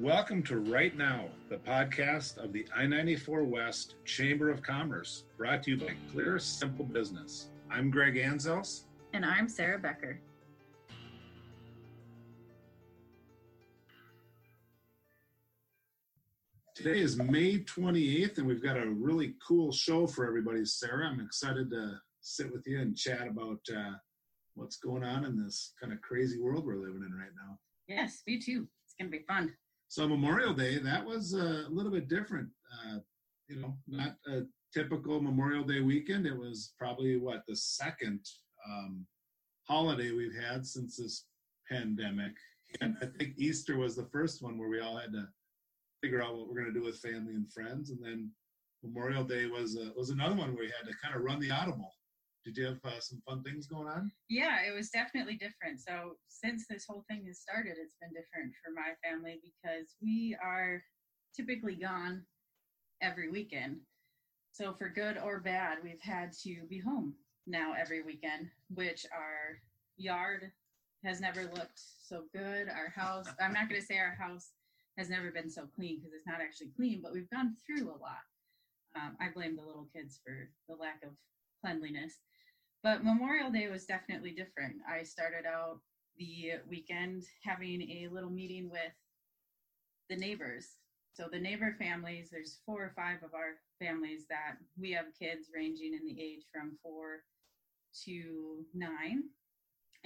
Welcome to Right Now, the podcast of the I-94 West Chamber of Commerce, brought to you by Clear Simple Business. I'm Greg Anzels. And I'm Sarah Becker. Today is May 28th, and we've got a really cool show for everybody, Sarah. I'm excited to sit with you and chat about what's going on in this kind of crazy world we're living in right now. Yes, me too. It's going to be fun. So Memorial Day, that was a little bit different, not a typical Memorial Day weekend. It was probably, the second holiday we've had since this pandemic. And I think Easter was the first one where we all had to figure out what we're going to do with family and friends. And then Memorial Day was another one where we had to kind of run the audible. Did you have some fun things going on? Yeah, it was definitely different. So since this whole thing has started, it's been different for my family because we are typically gone every weekend. So for good or bad, we've had to be home now every weekend, which our yard has never looked so good. Our house, I'm not going to say our house has never been so clean because it's not actually clean, but we've gone through a lot. I blame the little kids for the lack of cleanliness. But Memorial Day was definitely different. I started out the weekend having a little meeting with the neighbors. So the neighbor families, there's 4 or 5 of our families that we have kids ranging in the age from 4 to 9.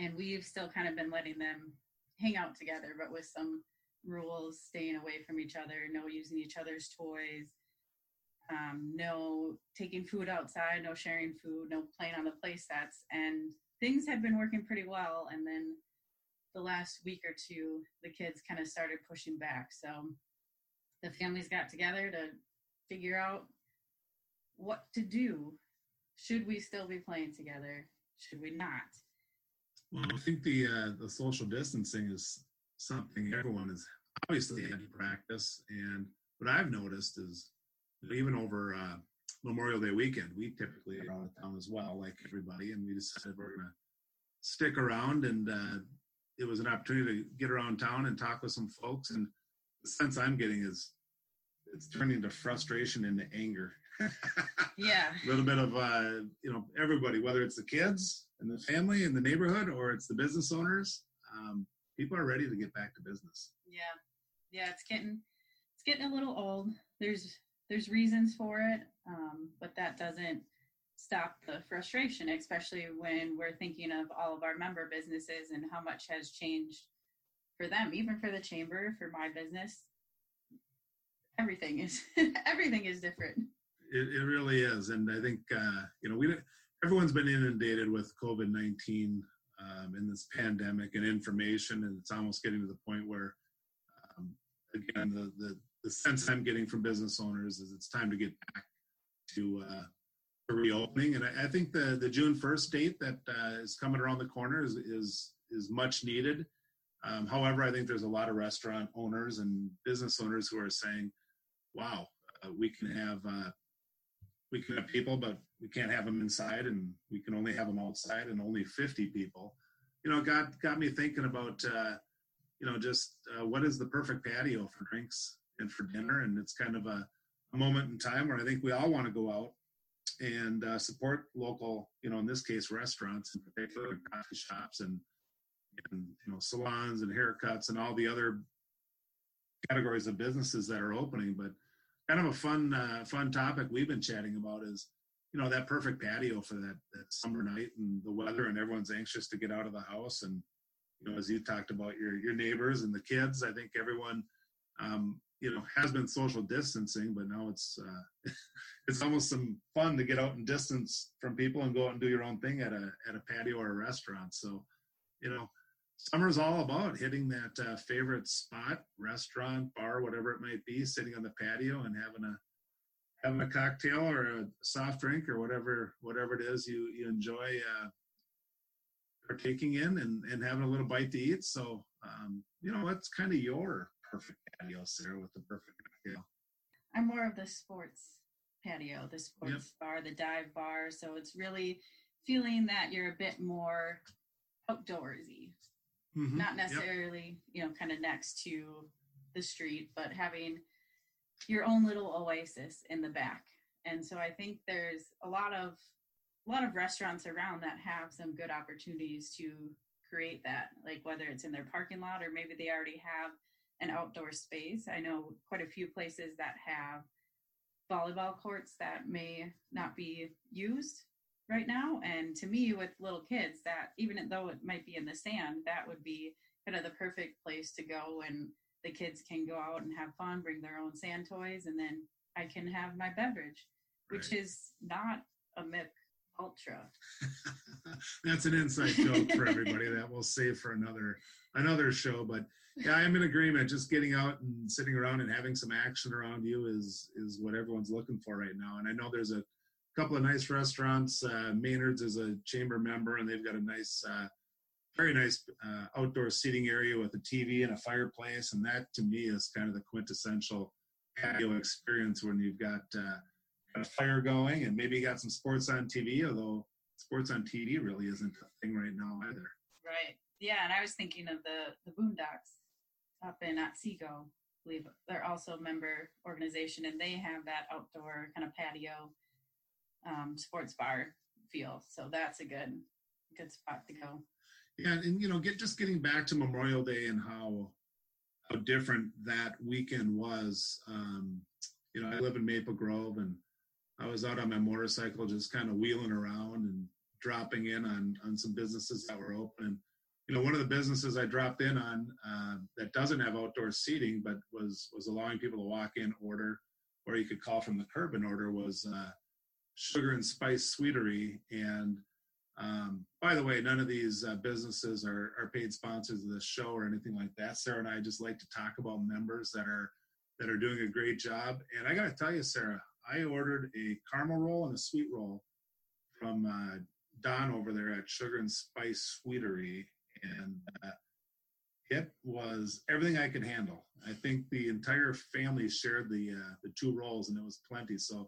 And we've still kind of been letting them hang out together, but with some rules, staying away from each other, no using each other's toys, no taking food outside, no sharing food, no playing on the play sets, and things had been working pretty well. And then the last week or two, the kids kind of started pushing back. So the families got together to figure out what to do. Should we still be playing together? Should we not? Well, I think the social distancing is something everyone is obviously had to practice. And what I've noticed is even over Memorial Day weekend, we typically are out of town as well, like everybody, and we decided we're going to stick around, and it was an opportunity to get around town and talk with some folks, and the sense I'm getting is it's turning to frustration into anger. Yeah. A little bit of, everybody, whether it's the kids and the family and the neighborhood or it's the business owners, people are ready to get back to business. Yeah, it's getting a little old. There's reasons for it, but that doesn't stop the frustration, especially when we're thinking of all of our member businesses and how much has changed for them, even for the chamber, for my business. Everything is different. It really is. And I think, everyone's been inundated with COVID-19 and this pandemic and information, and it's almost getting to the point where, again, the sense I'm getting from business owners is it's time to get back to reopening. And I think the June 1st date that is coming around the corner is much needed. However, I think there's a lot of restaurant owners and business owners who are saying, wow, we can have people, but we can't have them inside, and we can only have them outside, and only 50 people. Got me thinking about, what is the perfect patio for drinks and for dinner, and it's kind of a moment in time where I think we all want to go out and support local, in this case, restaurants in particular, and coffee shops and salons and haircuts and all the other categories of businesses that are opening. But kind of a fun topic we've been chatting about is, that perfect patio for that summer night and the weather, and everyone's anxious to get out of the house. And, as you talked about your neighbors and the kids, I think everyone, has been social distancing, but now it's almost some fun to get out and distance from people and go out and do your own thing at a patio or a restaurant. So, summer's all about hitting that favorite spot, restaurant, bar, whatever it might be, sitting on the patio and having a cocktail or a soft drink or whatever it is you enjoy partaking in, and having a little bite to eat. So, that's kind of your perfect patio, Sarah, with the perfect patio. I'm more of the sports patio, the sports bar, the dive bar. So it's really feeling that you're a bit more outdoorsy, not necessarily, kind of next to the street, but having your own little oasis in the back. And so I think there's a lot of restaurants around that have some good opportunities to create that, like whether it's in their parking lot or maybe they already have an outdoor space. I know quite a few places that have volleyball courts that may not be used right now. And to me, with little kids, that even though it might be in the sand, that would be kind of the perfect place to go, and the kids can go out and have fun, bring their own sand toys, and then I can have my beverage, which is not a MIP Ultra. That's an inside joke for everybody that we'll save for another show. But yeah, I'm in agreement. Just getting out and sitting around and having some action around you is what everyone's looking for right now. And I know there's a couple of nice restaurants. Maynard's is a chamber member, and they've got a nice, very nice outdoor seating area with a TV and a fireplace. And that to me is kind of the quintessential patio experience when you've got a fire going, and maybe you got some sports on TV, although sports on TV really isn't a thing right now either. Right. Yeah, and I was thinking of the Boondocks up in Otsego, I believe. They're also a member organization, and they have that outdoor kind of patio sports bar feel. So that's a good spot to go. Yeah, and getting back to Memorial Day and how different that weekend was. I live in Maple Grove, and I was out on my motorcycle just kind of wheeling around and dropping in on some businesses that were open. And, one of the businesses I dropped in on that doesn't have outdoor seating but was allowing people to walk in, order, or you could call from the curb and order, was Sugar and Spice Sweeterie. And by the way, none of these businesses are paid sponsors of this show or anything like that. Sarah and I just like to talk about members that are doing a great job. And I got to tell you, Sarah, I ordered a caramel roll and a sweet roll from Dawn over there at Sugar and Spice Sweeterie, and it was everything I could handle. I think the entire family shared the two rolls, and it was plenty. So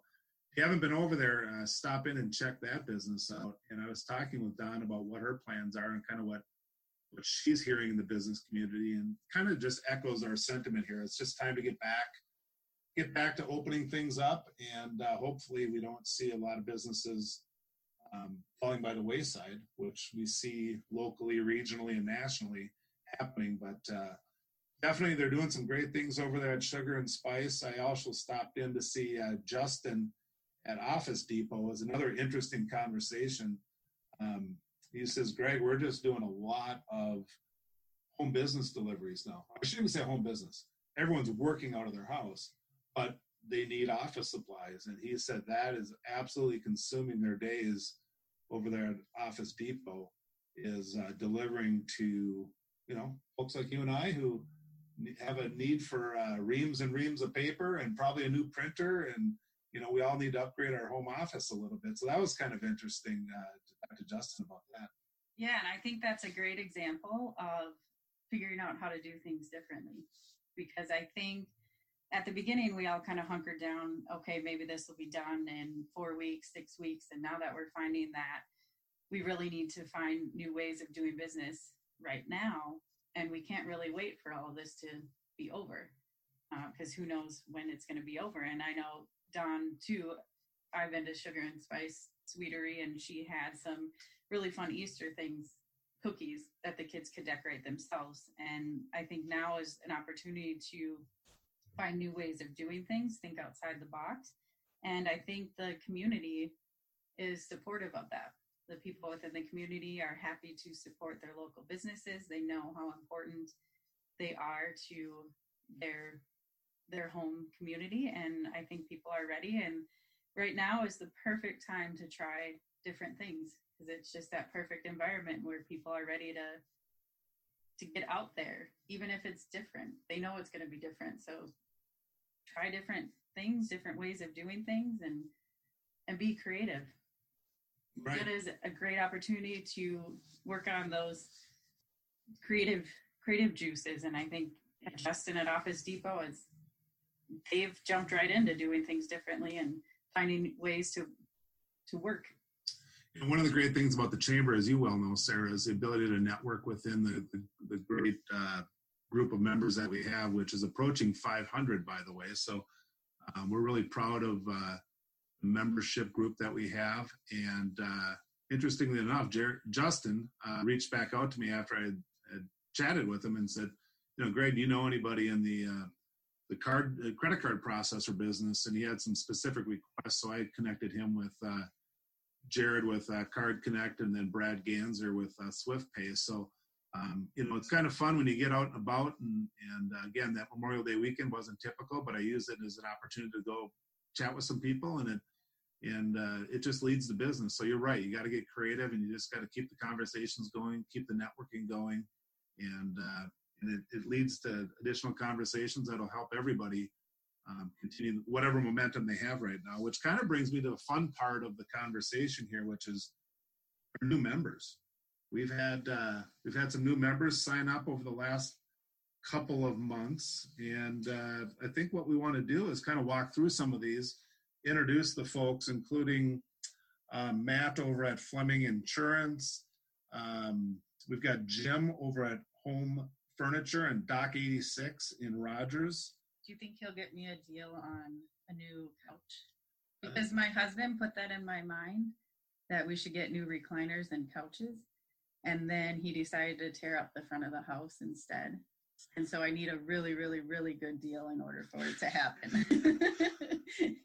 if you haven't been over there, stop in and check that business out. And I was talking with Dawn about what her plans are and kind of what she's hearing in the business community, and kind of just echoes our sentiment here. It's just time to get back to opening things up, and hopefully we don't see a lot of businesses falling by the wayside, which we see locally, regionally, and nationally happening. But definitely they're doing some great things over there at Sugar and Spice. I also stopped in to see Justin at Office Depot. It was another interesting conversation. He says, Greg, we're just doing a lot of home business deliveries now. I shouldn't even say home business. Everyone's working out of their house, but they need office supplies. And he said that is absolutely consuming their days over there at Office Depot, is delivering to, folks like you and I who have a need for reams and reams of paper and probably a new printer. And, we all need to upgrade our home office a little bit. So that was kind of interesting to talk to Justin about that. Yeah, and I think that's a great example of figuring out how to do things differently, because I think at the beginning, we all kind of hunkered down, okay, maybe this will be done in 4 weeks, 6 weeks. And now that we're finding that we really need to find new ways of doing business right now, and we can't really wait for all of this to be over, because who knows when it's going to be over. And I know Dawn, too, I've been to Sugar and Spice Sweeterie, and she had some really fun Easter things, cookies that the kids could decorate themselves. And I think now is an opportunity to find new ways of doing things, think outside the box. And I think the community is supportive of that. The people within the community are happy to support their local businesses. They know how important they are to their home community. And I think people are ready. And right now is the perfect time to try different things, because it's just that perfect environment where people are ready to get out there, even if it's different. They know it's going to be different. So try different things, different ways of doing things, and be creative. Right. That is a great opportunity to work on those creative juices. And I think Justin at Office Depot, they've jumped right into doing things differently and finding ways to work. And one of the great things about the chamber, as you well know, Sarah, is the ability to network within the great group of members that we have, which is approaching 500, by the way. So we're really proud of the membership group that we have. And interestingly enough, Justin reached back out to me after I had chatted with him and said, you know, Greg, do you know anybody in the credit card processor business? And he had some specific requests, so I connected him with Jared with Card Connect, and then Brad Ganser with SwiftPay. So, you know, it's kind of fun when you get out and about. And again, that Memorial Day weekend wasn't typical, but I used it as an opportunity to go chat with some people, and it just leads to business. So you're right. You got to get creative, and you just got to keep the conversations going, keep the networking going, and it leads to additional conversations that'll help everybody continue whatever momentum they have right now, which kind of brings me to the fun part of the conversation here, which is our new members. We've had some new members sign up over the last couple of months, and I think what we want to do is kind of walk through some of these, introduce the folks, including Matt over at Fleming Insurance. We've got Jim over at Home Furniture and Doc 86 in Rogers. Do you think he'll get me a deal on a new couch? Because my husband put that in my mind that we should get new recliners and couches, and then he decided to tear up the front of the house instead. And so I need a really, really, really good deal in order for it to happen.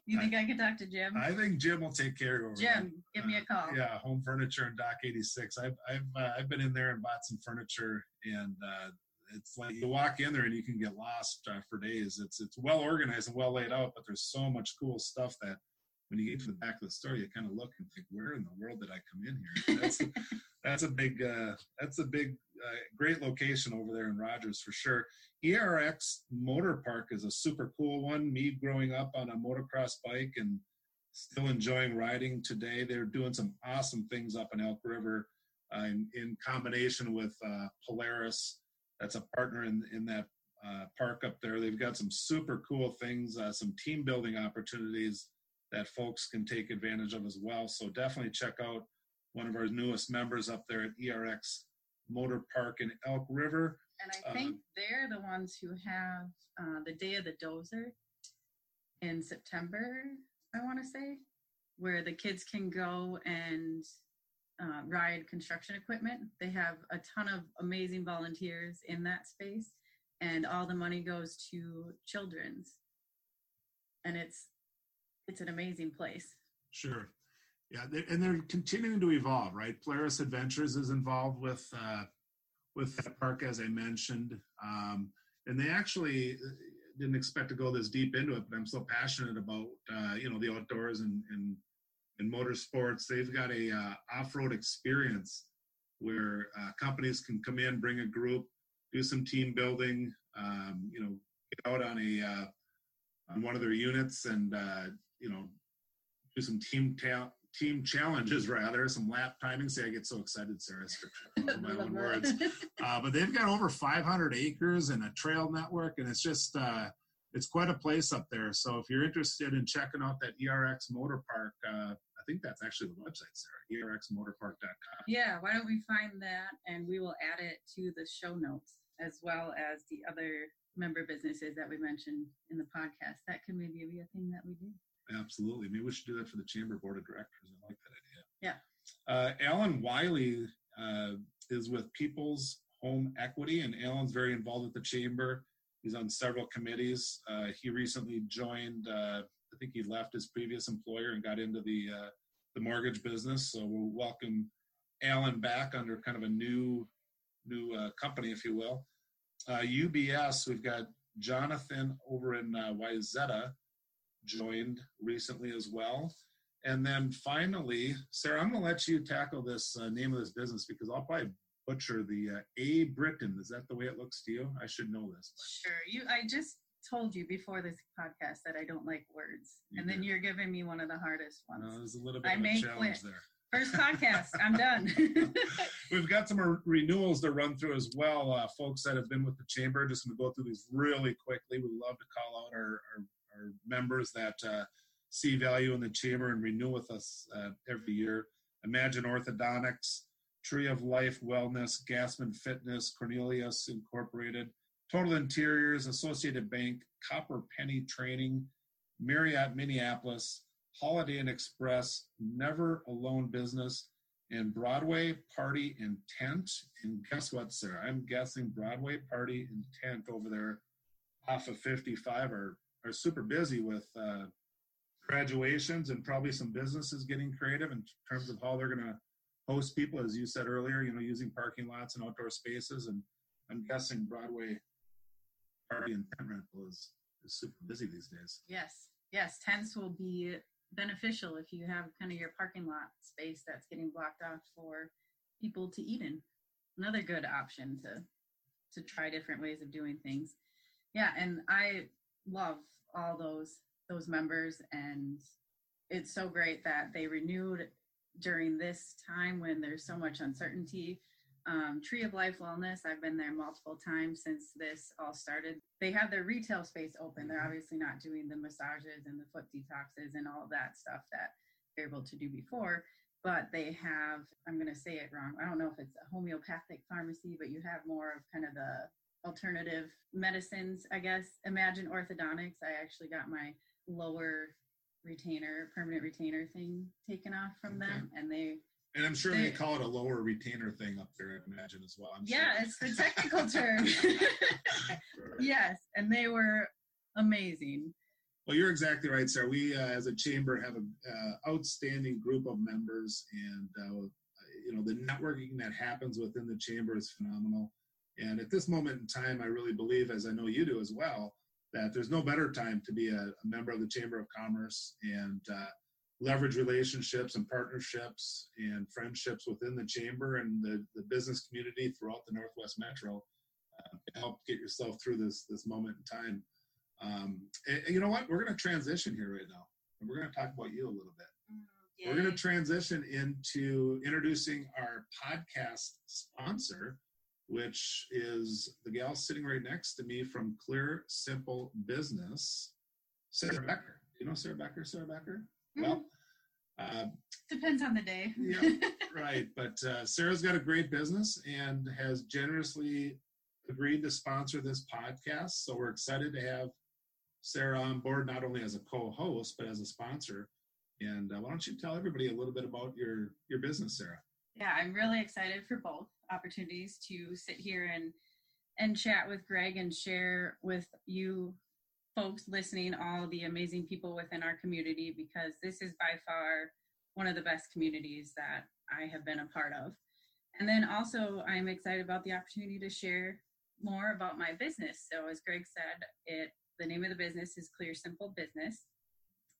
You think I can talk to Jim? I think Jim will take care of it. Jim, give me a call. Yeah, Home Furniture and Doc 86. I've been in there and bought some furniture, and it's like you walk in there and you can get lost for days. It's well organized and well laid out, but there's so much cool stuff that when you get to the back of the store, you kind of look and think, where in the world did I come in here? That's a big, great location over there in Rogers for sure. ERX Motor Park is a super cool one. Me growing up on a motocross bike and still enjoying riding today. They're doing some awesome things up in Elk River in combination with Polaris. That's a partner in that park up there. They've got some super cool things, some team building opportunities that folks can take advantage of as well. So definitely check out one of our newest members up there at ERX Motor Park in Elk River. And I think they're the ones who have the Day of the Dozer in September, I want to say, where the kids can go and ride construction equipment. They have a ton of amazing volunteers in that space, and all the money goes to children's, and it's an amazing place. Sure. Yeah. And they're continuing to evolve, right? Polaris Adventures is involved with that park, as I mentioned. And they actually didn't expect to go this deep into it, but I'm so passionate about, you know, the outdoors and motorsports. They've got a off-road experience where companies can come in, bring a group, do some team building, you know, get out on on one of their units and, you know, do some team challenges, rather, some lap timing. See, I get so excited, Sarah, my own words. But they've got over 500 acres and a trail network, and it's just, it's quite a place up there. So if you're interested in checking out that ERX Motor Park, I think that's actually the website, Sarah, erxmotorpark.com. Yeah, why don't we find that, and we will add it to the show notes, as well as the other member businesses that we mentioned in the podcast. That can maybe be a thing that we do. Absolutely. Maybe we should do that for the Chamber Board of Directors. I like that idea. Yeah. Alan Wiley is with People's Home Equity, and Alan's very involved with the Chamber. He's on several committees. He recently joined, I think he left his previous employer and got into the mortgage business. So we'll welcome Alan back under kind of a new company, if you will. UBS, we've got Jonathan over in Wayzata joined recently as well. And then finally, Sarah, I'm going to let you tackle this name of this business, because I'll probably butcher the A. Britain. Is that the way it looks to you? I should know this. But. Sure. I just told you before this podcast that I don't like words. Then you're giving me one of the hardest ones. No, there's a little bit of a challenge there. First podcast, I'm done. We've got some renewals to run through as well. Folks that have been with the Chamber, just going to go through these really quickly. We love to call out our members that see value in the Chamber and renew with us every year. Imagine Orthodontics, Tree of Life Wellness, Gasman Fitness, Cornelius Incorporated, Total Interiors, Associated Bank, Copper Penny Training, Marriott Minneapolis, Holiday Inn Express, Never Alone Business, and Broadway Party and Tent. And guess what, Sarah? I'm guessing Broadway Party and Tent over there off of 55 are super busy with graduations and probably some businesses getting creative in terms of how they're going to host people, as you said earlier, you know, using parking lots and outdoor spaces. And I'm guessing Broadway Party and Tent rental is super busy these days. Yes, tents will be beneficial if you have kind of your parking lot space that's getting blocked off for people to eat in. Another good option to try different ways of doing things. Yeah, and I love all those members, and it's so great that they renewed during this time when there's so much uncertainty. Tree of Life Wellness, I've been there multiple times since this all started. They have their retail space open. They're obviously not doing the massages and the foot detoxes and all of that stuff that they're able to do before, but they have, I'm going to say it wrong, I don't know if it's a homeopathic pharmacy, but you have more of kind of the alternative medicines, I guess. Imagine Orthodontics, I actually got my lower permanent retainer thing taken off from them, and they... And I'm sure they call it a lower retainer thing up there, I imagine, as well. It's the technical term. Yes, and they were amazing. Well, you're exactly right, Sarah. We, as a chamber, have an outstanding group of members, and the networking that happens within the chamber is phenomenal. And at this moment in time, I really believe, as I know you do as well, that there's no better time to be a member of the Chamber of Commerce and leverage relationships and partnerships and friendships within the chamber and the business community throughout the Northwest Metro to help get yourself through this moment in time. And you know what? We're going to transition here right now, and we're going to talk about you a little bit. Okay. We're going to transition into introducing our podcast sponsor, which is the gal sitting right next to me from Clear Simple Business, Sarah Becker. Do you know Sarah Becker? Well, depends on the day. Yeah, right. But Sarah's got a great business and has generously agreed to sponsor this podcast. So we're excited to have Sarah on board, not only as a co-host, but as a sponsor. And why don't you tell everybody a little bit about your business, Sarah? Yeah, I'm really excited for both opportunities to sit here and chat with Greg and share with you folks listening, all the amazing people within our community, because this is by far one of the best communities that I have been a part of. And then also, I'm excited about the opportunity to share more about my business. So as Greg said, the name of the business is Clear Simple Business.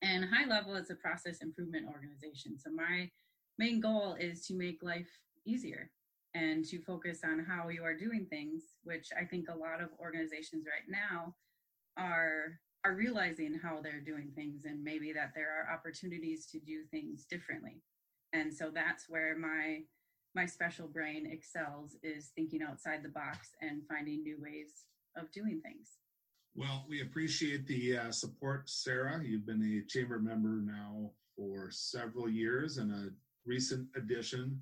And high level, it's a process improvement organization. So my main goal is to make life easier and to focus on how you are doing things, which I think a lot of organizations right now are realizing how they're doing things, and maybe that there are opportunities to do things differently. And so that's where my special brain excels, is thinking outside the box and finding new ways of doing things. Well, we appreciate the support, Sarah. You've been a chamber member now for several years and a recent addition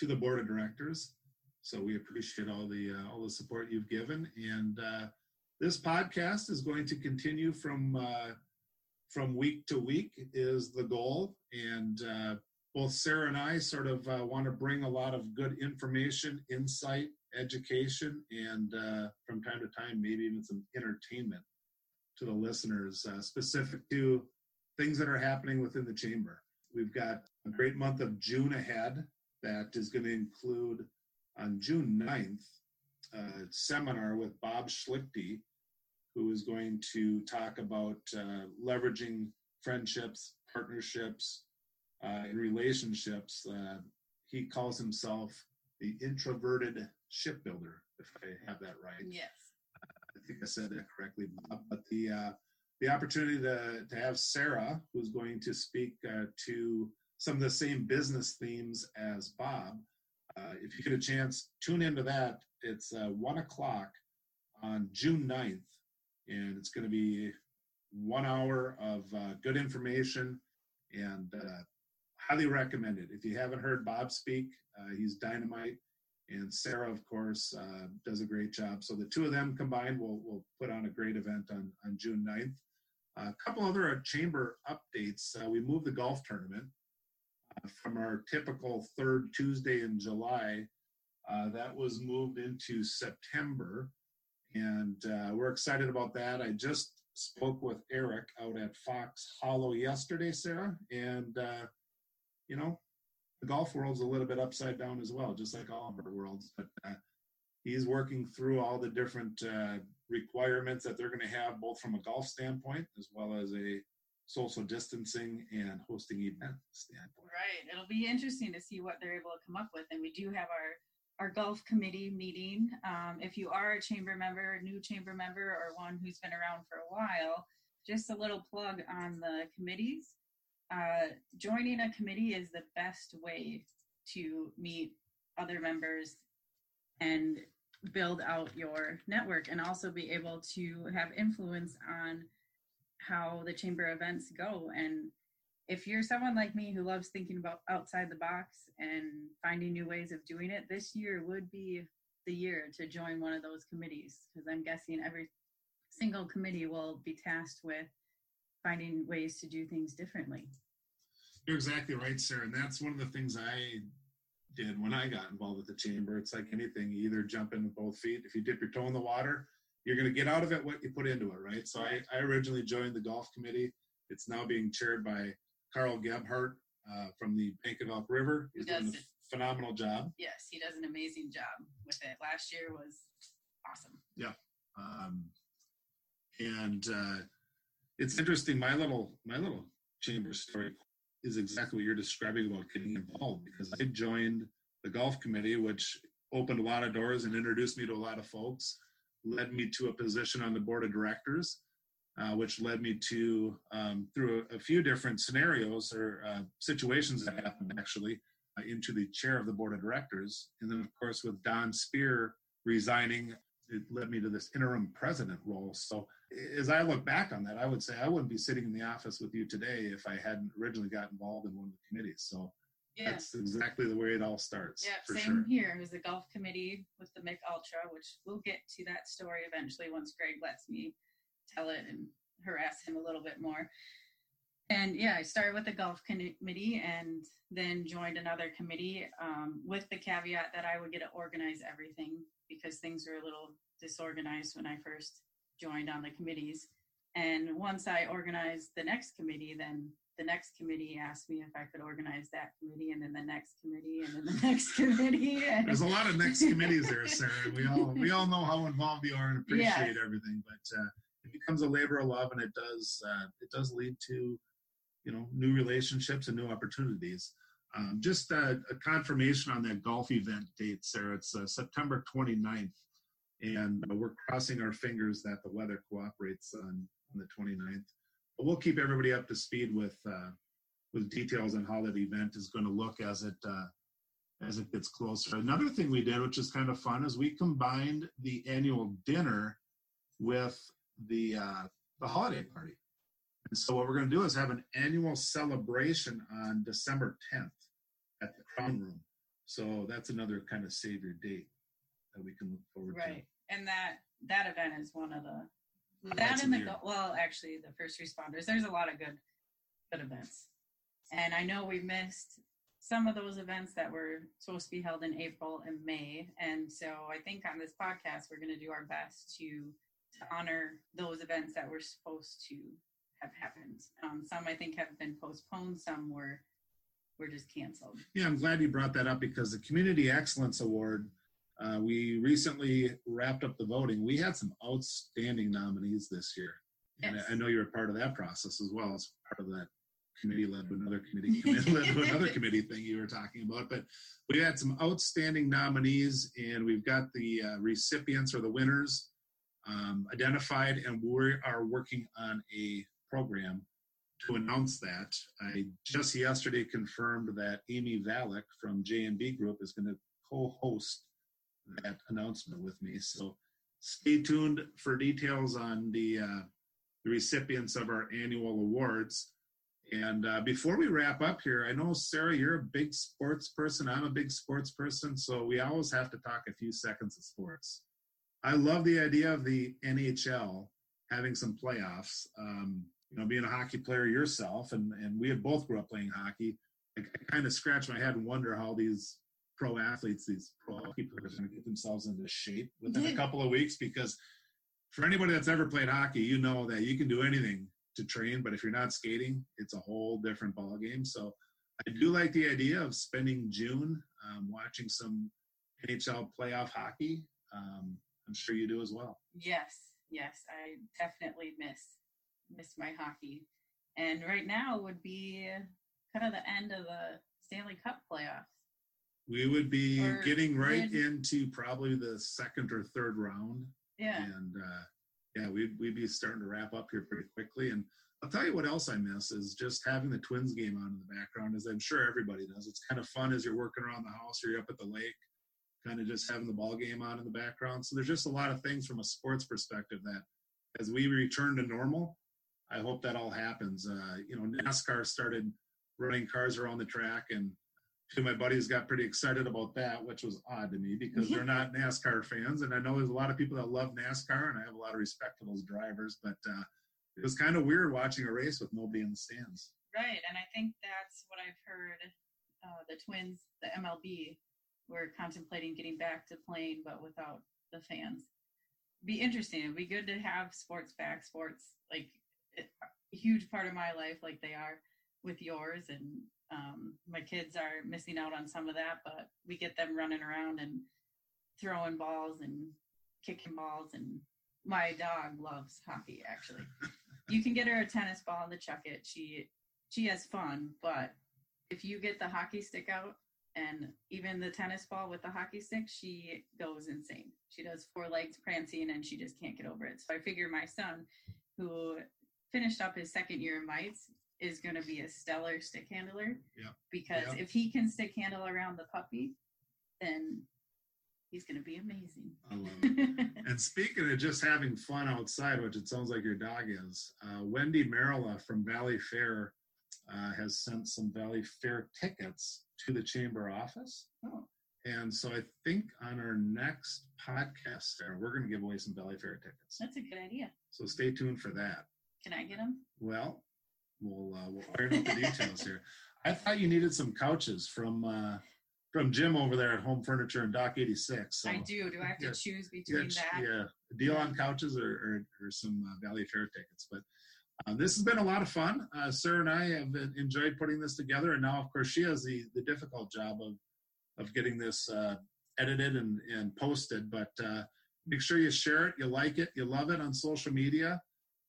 to the board of directors. So we appreciate all the support you've given, and this podcast is going to continue from week to week is the goal, and both Sarah and I sort of want to bring a lot of good information, insight, education, and from time to time, maybe even some entertainment to the listeners, specific to things that are happening within the chamber. We've got a great month of June ahead that is going to include, on June 9th, a seminar with Bob Schlichty, who is going to talk about leveraging friendships, partnerships, and relationships. He calls himself the introverted shipbuilder, if I have that right. Yes. I think I said that correctly, Bob. But the opportunity to have Sarah, who's going to speak to some of the same business themes as Bob. If you get a chance, tune into that. It's 1 o'clock on June 9th, and it's going to be 1 hour of good information, and highly recommended. If you haven't heard Bob speak, he's dynamite. And Sarah, of course, does a great job. So the two of them combined will put on a great event on June 9th. A couple other chamber updates. We moved the golf tournament from our typical third Tuesday in July. That was moved into September. And we're excited about that. I just spoke with Eric out at Fox Hollow yesterday, Sarah. And, you know, the golf world's a little bit upside down as well, just like all of our worlds. But he's working through all the different requirements that they're going to have, both from a golf standpoint as well as a social distancing and hosting event standpoint. Right. It'll be interesting to see what they're able to come up with. And we do have our golf committee meeting. If you are a chamber member, a new chamber member, or one who's been around for a while, just a little plug on the committees. Joining a committee is the best way to meet other members and build out your network, and also be able to have influence on how the chamber events go. And if you're someone like me who loves thinking about outside the box and finding new ways of doing it, this year would be the year to join one of those committees, because I'm guessing every single committee will be tasked with finding ways to do things differently. You're exactly right, Sarah. And that's one of the things I did when I got involved with the chamber. It's like anything, you either jump in with both feet. If you dip your toe in the water, you're going to get out of it what you put into it, right? So I originally joined the golf committee. It's now being chaired by Carl Gebhardt from the Bank of Elk River. He's doing a phenomenal job. Yes, he does an amazing job with it. Last year was awesome. Yeah. It's interesting. My little chamber story is exactly what you're describing about getting involved, because I joined the golf committee, which opened a lot of doors and introduced me to a lot of folks, led me to a position on the board of directors, which led me to, through a few different scenarios or situations that happened actually, into the chair of the board of directors. And then, of course, with Don Spear resigning, it led me to this interim president role. So as I look back on that, I would say I wouldn't be sitting in the office with you today if I hadn't originally got involved in one of the committees. So yeah, that's exactly the way it all starts. Yeah, for same sure. Here is the golf committee with the Mick Ultra, which we'll get to that story eventually once Greg lets me tell it and harass him a little bit more. And yeah, I started with the golf committee and then joined another committee with the caveat that I would get to organize everything, because things were a little disorganized when I first joined on the committees. And once I organized the next committee, then the next committee asked me if I could organize that committee, and then the next committee, and then the next committee. And there's a lot of next committees there, Sarah. We all know how involved you are and appreciate everything, but it becomes a labor of love, and it does lead to, you know, new relationships and new opportunities. Just a confirmation on that golf event date, Sarah. It's September 29th, and we're crossing our fingers that the weather cooperates on the 29th. But we'll keep everybody up to speed with details on how that event is going to look as it gets closer. Another thing we did, which is kind of fun, is we combined the annual dinner with the holiday party. And so what we're going to do is have an annual celebration on December 10th at the Crown Room. So that's another kind of savior date that we can look forward to. Right. And that event is one of the actually the first responders. There's a lot of good events. And I know we missed some of those events that were supposed to be held in April and May. And so I think on this podcast we're going to do our best to honor those events that were supposed to have happened. Some I think have been postponed, some were just canceled. Yeah, I'm glad you brought that up, because the Community Excellence Award, we recently wrapped up the voting. We had some outstanding nominees this year. Yes. And I know you're a part of that process as well, as part of that committee led to another committee led to another committee thing you were talking about. But we had some outstanding nominees, and we've got the recipients or the winners identified, and we are working on a program to announce that. I just yesterday confirmed that Amy Valek from J&B Group is going to co-host that announcement with me. So stay tuned for details on the recipients of our annual awards. And before we wrap up here, I know, Sarah, you're a big sports person. I'm a big sports person, so we always have to talk a few seconds of sports. I love the idea of the NHL having some playoffs. You know, being a hockey player yourself, and we have both grew up playing hockey, I kind of scratch my head and wonder how these pro athletes, these pro hockey players, are going to get themselves into shape within a couple of weeks, because for anybody that's ever played hockey, you know that you can do anything to train, but if you're not skating, it's a whole different ballgame. So I do like the idea of spending June watching some NHL playoff hockey. I'm sure you do as well. Yes, I definitely miss my hockey. And right now would be kind of the end of the Stanley Cup playoffs. We would be getting right into probably the second or third round. Yeah. And we'd be starting to wrap up here pretty quickly. And I'll tell you what else I miss is just having the Twins game on in the background, as I'm sure everybody does. It's kind of fun as you're working around the house or you're up at the lake, kind of just having the ball game on in the background. So there's just a lot of things from a sports perspective that, as we return to normal, I hope that all happens. You know, NASCAR started running cars around the track, and two of my buddies got pretty excited about that, which was odd to me because they're not NASCAR fans. And I know there's a lot of people that love NASCAR, and I have a lot of respect for those drivers, but it was kind of weird watching a race with nobody in the stands. Right, and I think that's what I've heard. The Twins, the MLB, were contemplating getting back to playing, but without the fans. Be interesting. It'd be good to have sports back. Sports, like, a huge part of my life, like they are with yours, and my kids are missing out on some of that, but we get them running around and throwing balls and kicking balls, and my dog loves hockey, actually. You can get her a tennis ball and to chuck it. She has fun, but if you get the hockey stick out, and even the tennis ball with the hockey stick, she goes insane. She does four legs prancing, and she just can't get over it. So I figure my son, who finished up his second year in Mites, is going to be a stellar stick handler. Yeah. Because if he can stick handle around the puppy, then he's going to be amazing. I love it. And speaking of just having fun outside, which it sounds like your dog is, Wendy Marilla from Valley Fair has sent some Valley Fair tickets to the chamber office. Oh. And so I think on our next podcast, Sarah, we're going to give away some Valley Fair tickets. That's a good idea. So stay tuned for that. Can I get them? Well, we'll iron out the details here. I thought you needed some couches from Jim over there at Home Furniture and Doc 86. So I do. Do I have to choose between that? Yeah, deal on couches or some Valley Fair tickets, but. This has been a lot of fun. Sarah and I have enjoyed putting this together, and now, of course, she has the difficult job of getting this edited and posted. But make sure you share it, you like it, you love it on social media.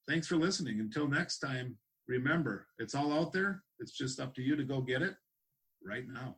Thanks for listening. Until next time, remember, it's all out there. It's just up to you to go get it right now.